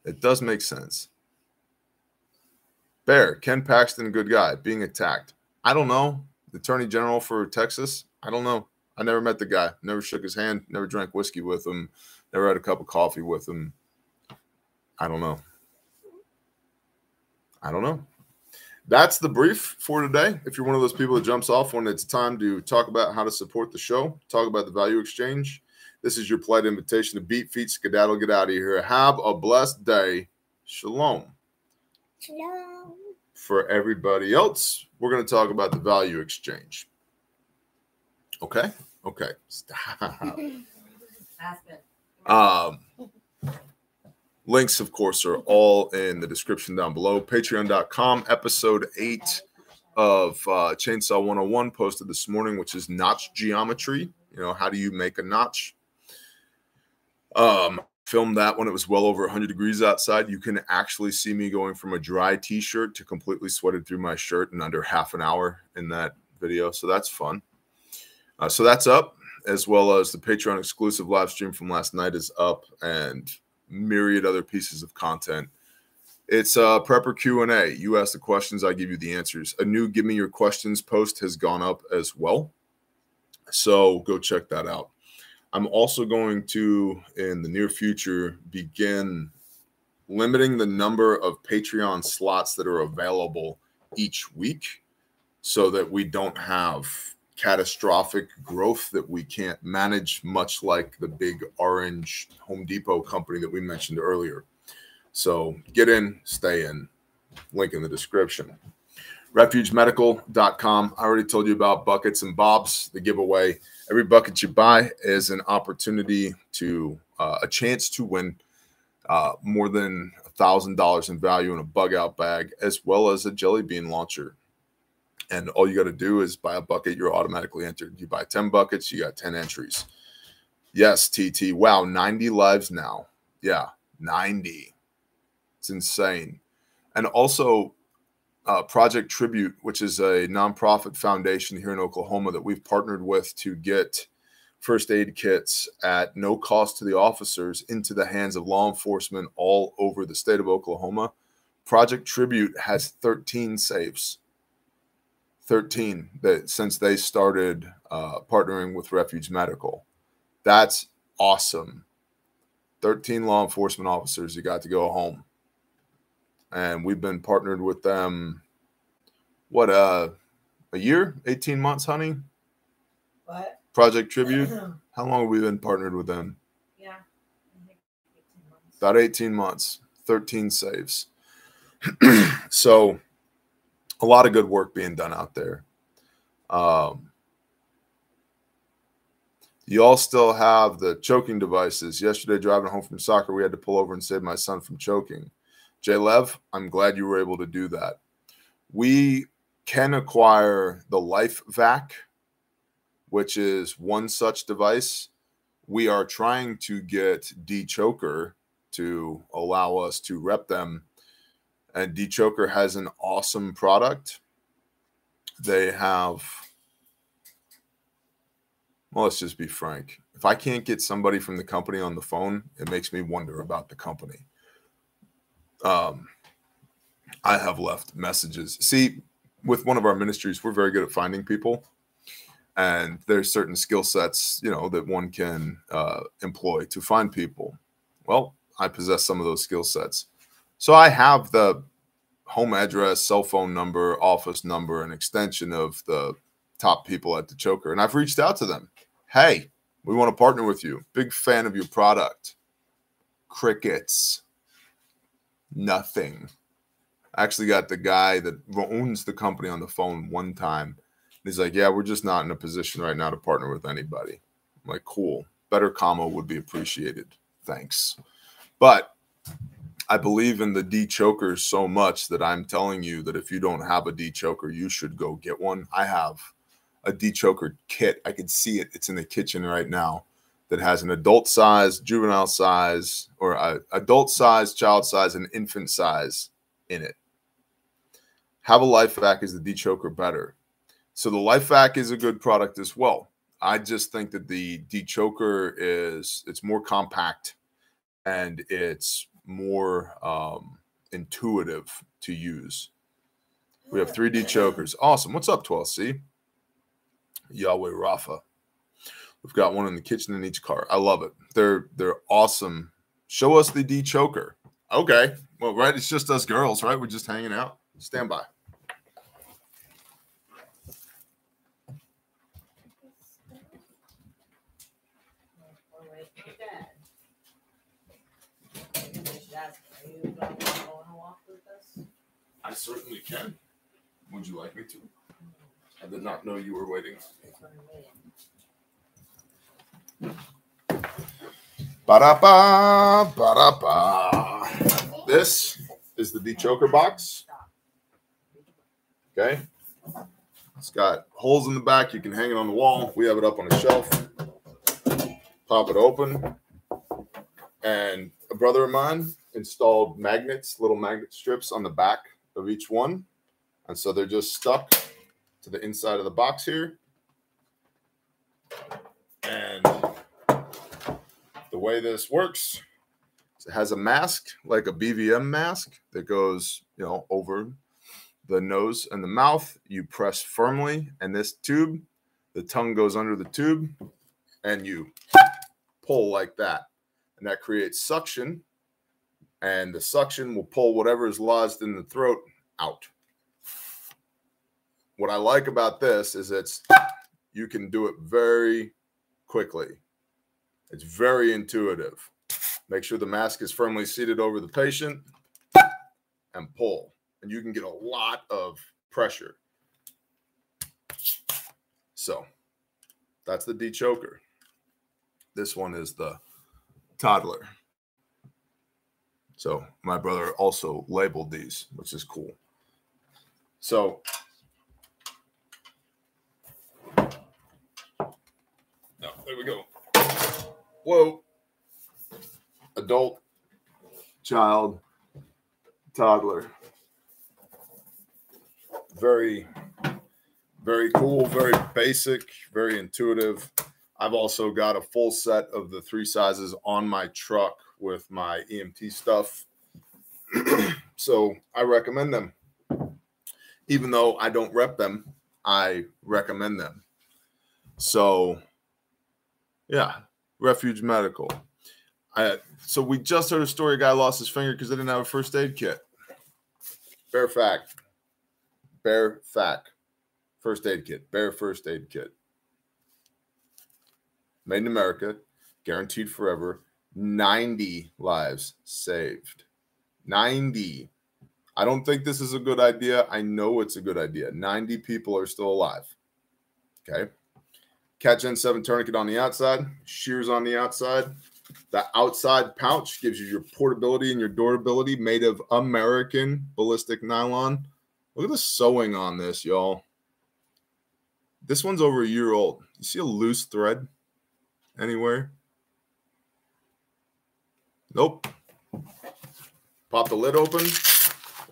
it does make sense. Bear, Ken Paxton, good guy, being attacked. I don't know. The Attorney General for Texas, I don't know. I never met the guy, never shook his hand, never drank whiskey with him, never had a cup of coffee with him. I don't know. I don't know. That's the brief for today. If you're one of those people that jumps off when it's time to talk about how to support the show, talk about the value exchange, this is your polite invitation to beat feet, skedaddle, get out of here. Have a blessed day. Shalom. Shalom. For everybody else, we're going to talk about the value exchange. Okay? Okay. Stop. Um, links, of course, are all in the description down below. Patreon dot com, episode eight of uh, Chainsaw one oh one posted this morning, which is notch geometry. You know, how do you make a notch? Um, filmed that when it was well over one hundred degrees outside. You can actually see me going from a dry T-shirt to completely sweated through my shirt in under half an hour in that video. So that's fun. Uh, so that's up, as well as the Patreon exclusive live stream from last night is up, and myriad other pieces of content. It's uh, Prepper Q and A. You ask the questions, I give you the answers. A new Give Me Your Questions post has gone up as well, so go check that out. I'm also going to, in the near future, begin limiting the number of Patreon slots that are available each week so that we don't have catastrophic growth that we can't manage, much like the big orange Home Depot company that we mentioned earlier. So get in, stay in. Link in the description. Refuge Medical dot com. I already told you about Buckets and Bobs, the giveaway. Every bucket you buy is an opportunity to, uh, a chance to win uh, more than one thousand dollars in value in a bug out bag, as well as a jelly bean launcher. And all you got to do is buy a bucket, you're automatically entered. You buy ten buckets, you got ten entries. Yes, T T. Wow, ninety lives now. Yeah, ninety. It's insane. And also uh, Project Tribute, which is a nonprofit foundation here in Oklahoma that we've partnered with to get first aid kits at no cost to the officers into the hands of law enforcement all over the state of Oklahoma. Project Tribute has thirteen saves. thirteen that since they started uh, partnering with Refuge Medical. That's awesome. thirteen law enforcement officers who got to go home. And we've been partnered with them, what, uh, a year? eighteen months, honey? What? Project Tribute? How long have we been partnered with them? Yeah, I think eighteen months. About eighteen months. thirteen saves. So a lot of good work being done out there. Um, you all still have the choking devices. Yesterday, driving home from soccer, we had to pull over and save my son from choking. Jay Lev, I'm glad you were able to do that. We can acquire the LifeVac, which is one such device. We are trying to get DeChoker to allow us to rep them. And DeChoker has an awesome product. They have, well, let's just be frank. If I can't get somebody from the company on the phone, it makes me wonder about the company. Um, I have left messages. See, with one of our ministries, we're very good at finding people. And there's certain skill sets, you know, that one can uh, employ to find people. Well, I possess some of those skill sets. So I have the home address, cell phone number, office number, and extension of the top people at DeChoker. And I've reached out to them. Hey, we want to partner with you. Big fan of your product. Crickets. Nothing. I actually got the guy that owns the company on the phone one time. He's like, yeah, we're just not in a position right now to partner with anybody. I'm like, cool. Better combo would be appreciated. Thanks. But I believe in the DeChoker so much that I'm telling you that if you don't have a DeChoker, you should go get one. I have a DeChoker kit. I can see it. It's in the kitchen right now that has an adult size, juvenile size, or a adult size, child size, and infant size in it. Have a LifeVac is the DeChoker better. So the LifeVac is a good product as well. I just think that the DeChoker is, it's more compact and it's more um, intuitive to use. We have three DeChokers. Awesome. What's up, twelve C? Yahweh Rapha. We've got one in the kitchen in each car. I love it. They're they're awesome. Show us the DeChoker. Okay. Well, right, it's just us girls, right? We're just hanging out. Stand by. I certainly can. Would you like me to? I did not know you were waiting. Ba-da-ba, ba-da-ba. This is the DeChoker box. Okay. It's got holes in the back. You can hang it on the wall. We have it up on a shelf. Pop it open. And a brother of mine installed magnets, little magnet strips on the back of each one, and so they're just stuck to the inside of the box here. And the way this works is has a mask, like a B V M mask, that goes, you know, over the nose and the mouth. You press firmly, and this tube, the tongue goes under the tube, and you pull like that. And that creates suction, and the suction will pull whatever is lodged in the throat out. What I like about this is it's you can do it very quickly. It's very intuitive. Make sure the mask is firmly seated over the patient and pull. And you can get a lot of pressure. So that's the DeChoker. This one is the toddler. So my brother also labeled these, which is cool. So no, there we go. Whoa. Adult, child, toddler. Very, very cool, very basic, very intuitive. I've also got a full set of the three sizes on my truck with my E M T stuff. So I recommend them. Even though I don't rep them, I recommend them. So yeah, Refuge Medical. I, so we just heard a story. A guy lost his finger because they didn't have a first aid kit. Bare fact. Bare fact. First aid kit. Bare first aid kit. Made in America. Guaranteed forever. ninety lives saved. ninety. I don't think this is a good idea. I know it's a good idea. ninety people are still alive. Okay. Catch N seven tourniquet on the outside. Shears on the outside. The outside pouch gives you your portability and your durability, made of American ballistic nylon. Look at the sewing on this, y'all. This one's over a year old. You see a loose thread anywhere? Nope. Pop the lid open,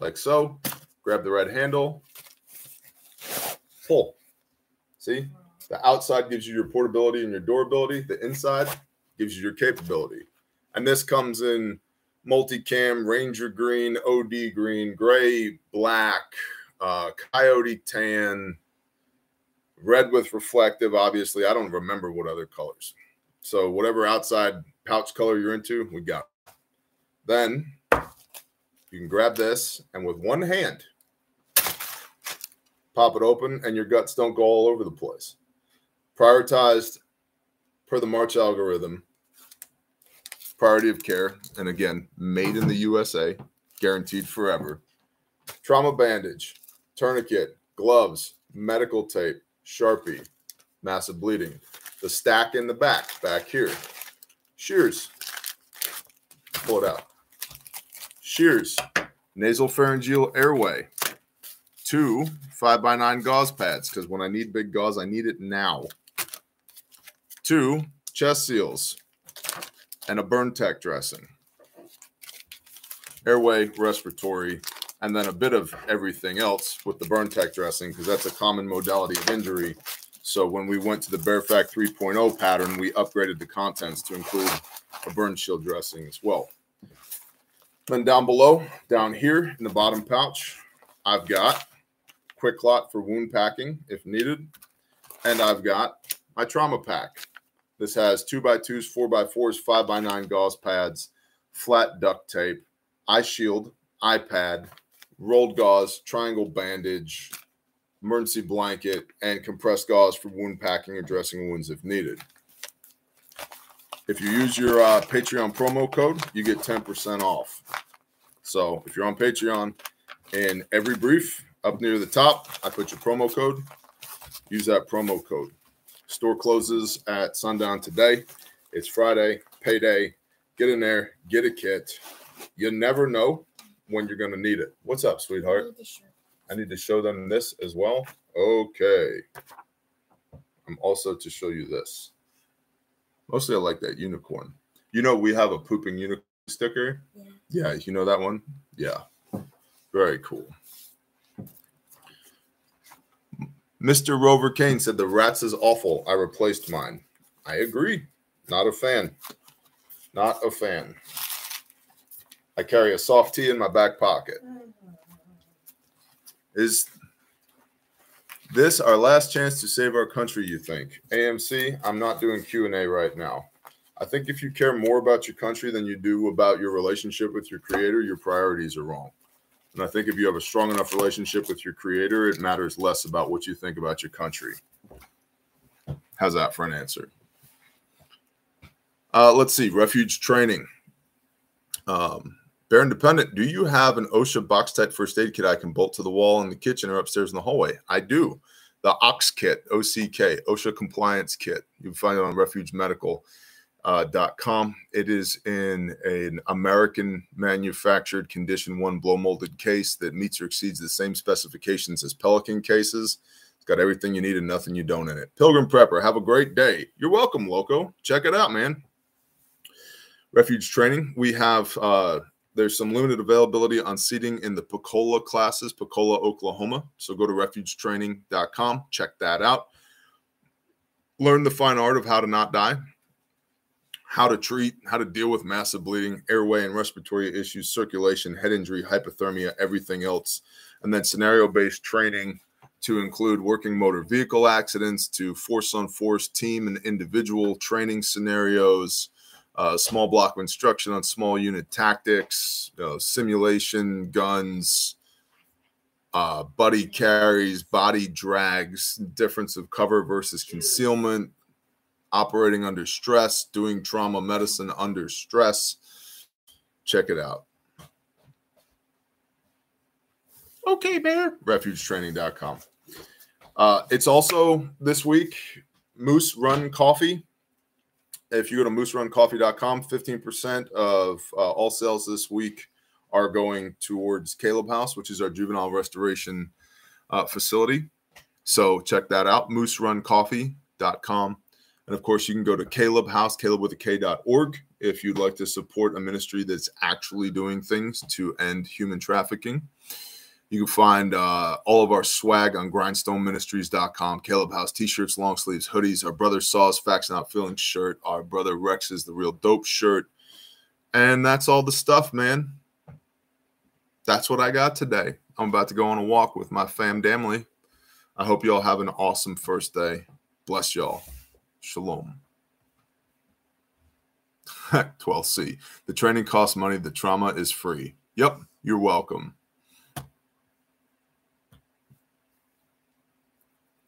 like so. Grab the red handle. Pull. See? The outside gives you your portability and your durability. The inside gives you your capability. And this comes in multicam, Ranger green, O D green, gray, black, uh, coyote tan, red with reflective, obviously. I don't remember what other colors. So whatever outside pouch color you're into, we got. Then you can grab this and with one hand, pop it open and your guts don't go all over the place. Prioritized per the March algorithm, priority of care, and again, made in the U S A, guaranteed forever. Trauma bandage, tourniquet, gloves, medical tape, Sharpie, massive bleeding. The stack in the back, back here. Shears, pull it out. Shears, nasopharyngeal airway. Two five by nine gauze pads, because when I need big gauze, I need it now. Two chest seals and a burn tech dressing, airway, respiratory, and then a bit of everything else with the burn tech dressing, because that's a common modality of injury. So when we went to the BearFact three point oh pattern, we upgraded the contents to include a burn shield dressing as well. Then down below, down here in the bottom pouch, I've got quick clot for wound packing if needed, and I've got my trauma pack. This has two by twos, four by fours, five by nine gauze pads, flat duct tape, eye shield, eye pad, rolled gauze, triangle bandage, emergency blanket, and compressed gauze for wound packing or dressing wounds if needed. If you use your uh, Patreon promo code, you get ten percent off. So if you're on Patreon, in every brief up near the top, I put your promo code. Use that promo code. Store closes at sundown today. It's Friday, payday. Get in there, get a kit. You never know when you're going to need it. What's up, sweetheart? I need to show them this as well. Okay. I'm also to show you this. Mostly I like that unicorn. You know we have a pooping unicorn sticker? Yeah. Yeah, you know that one? Yeah. Very cool. Mister Rover Kane said, the rats is awful. I replaced mine. I agree. Not a fan. Not a fan. I carry a soft tee in my back pocket. Is this our last chance to save our country, you think? A M C, I'm not doing Q and A right now. I think if you care more about your country than you do about your relationship with your creator, your priorities are wrong. And I think if you have a strong enough relationship with your creator, it matters less about what you think about your country. How's that for an answer? Uh, let's see. Refuge Training. Um, Bear Independent, do you have an OSHA box type first aid kit I can bolt to the wall in the kitchen or upstairs in the hallway? I do. The O C S kit, O C K, OSHA compliance kit. You can find it on refuge medical dot com. It is in an American manufactured condition one blow molded case that meets or exceeds the same specifications as Pelican cases. It's got everything you need and nothing you don't in it. Pilgrim Prepper, have a great day. You're welcome, Loco. Check it out, man. Refuge Training. We have, uh, there's some limited availability on seating in the Pocola classes, Pocola, Oklahoma. So go to refuge training dot com. Check that out. Learn the fine art of how to not die, how to treat, how to deal with massive bleeding, airway and respiratory issues, circulation, head injury, hypothermia, everything else. And then scenario-based training to include working motor vehicle accidents, to force-on-force team and individual training scenarios, uh, small block of instruction on small unit tactics, you know, simulation, guns, uh, buddy carries, body drags, difference of cover versus concealment, operating under stress, doing trauma medicine under stress. Check it out. Okay, Bear. refuge training dot com. Uh, it's also this week, Moose Run Coffee. If you go to moose run coffee dot com, fifteen percent of uh, all sales this week are going towards Caleb House, which is our juvenile restoration uh, facility. So check that out, moose run coffee dot com. And, of course, you can go to Caleb House, Caleb with a K dot org, if you'd like to support a ministry that's actually doing things to end human trafficking. You can find uh, all of our swag on grindstone ministries dot com, Caleb House T-shirts, long sleeves, hoodies, our brother Saw's Facts Not Feelings shirt, our brother Rex's The Real Dope shirt. And that's all the stuff, man. That's what I got today. I'm about to go on a walk with my fam family. I hope you all have an awesome first day. Bless y'all. Shalom. twelve C. The training costs money. The trauma is free. Yep. You're welcome.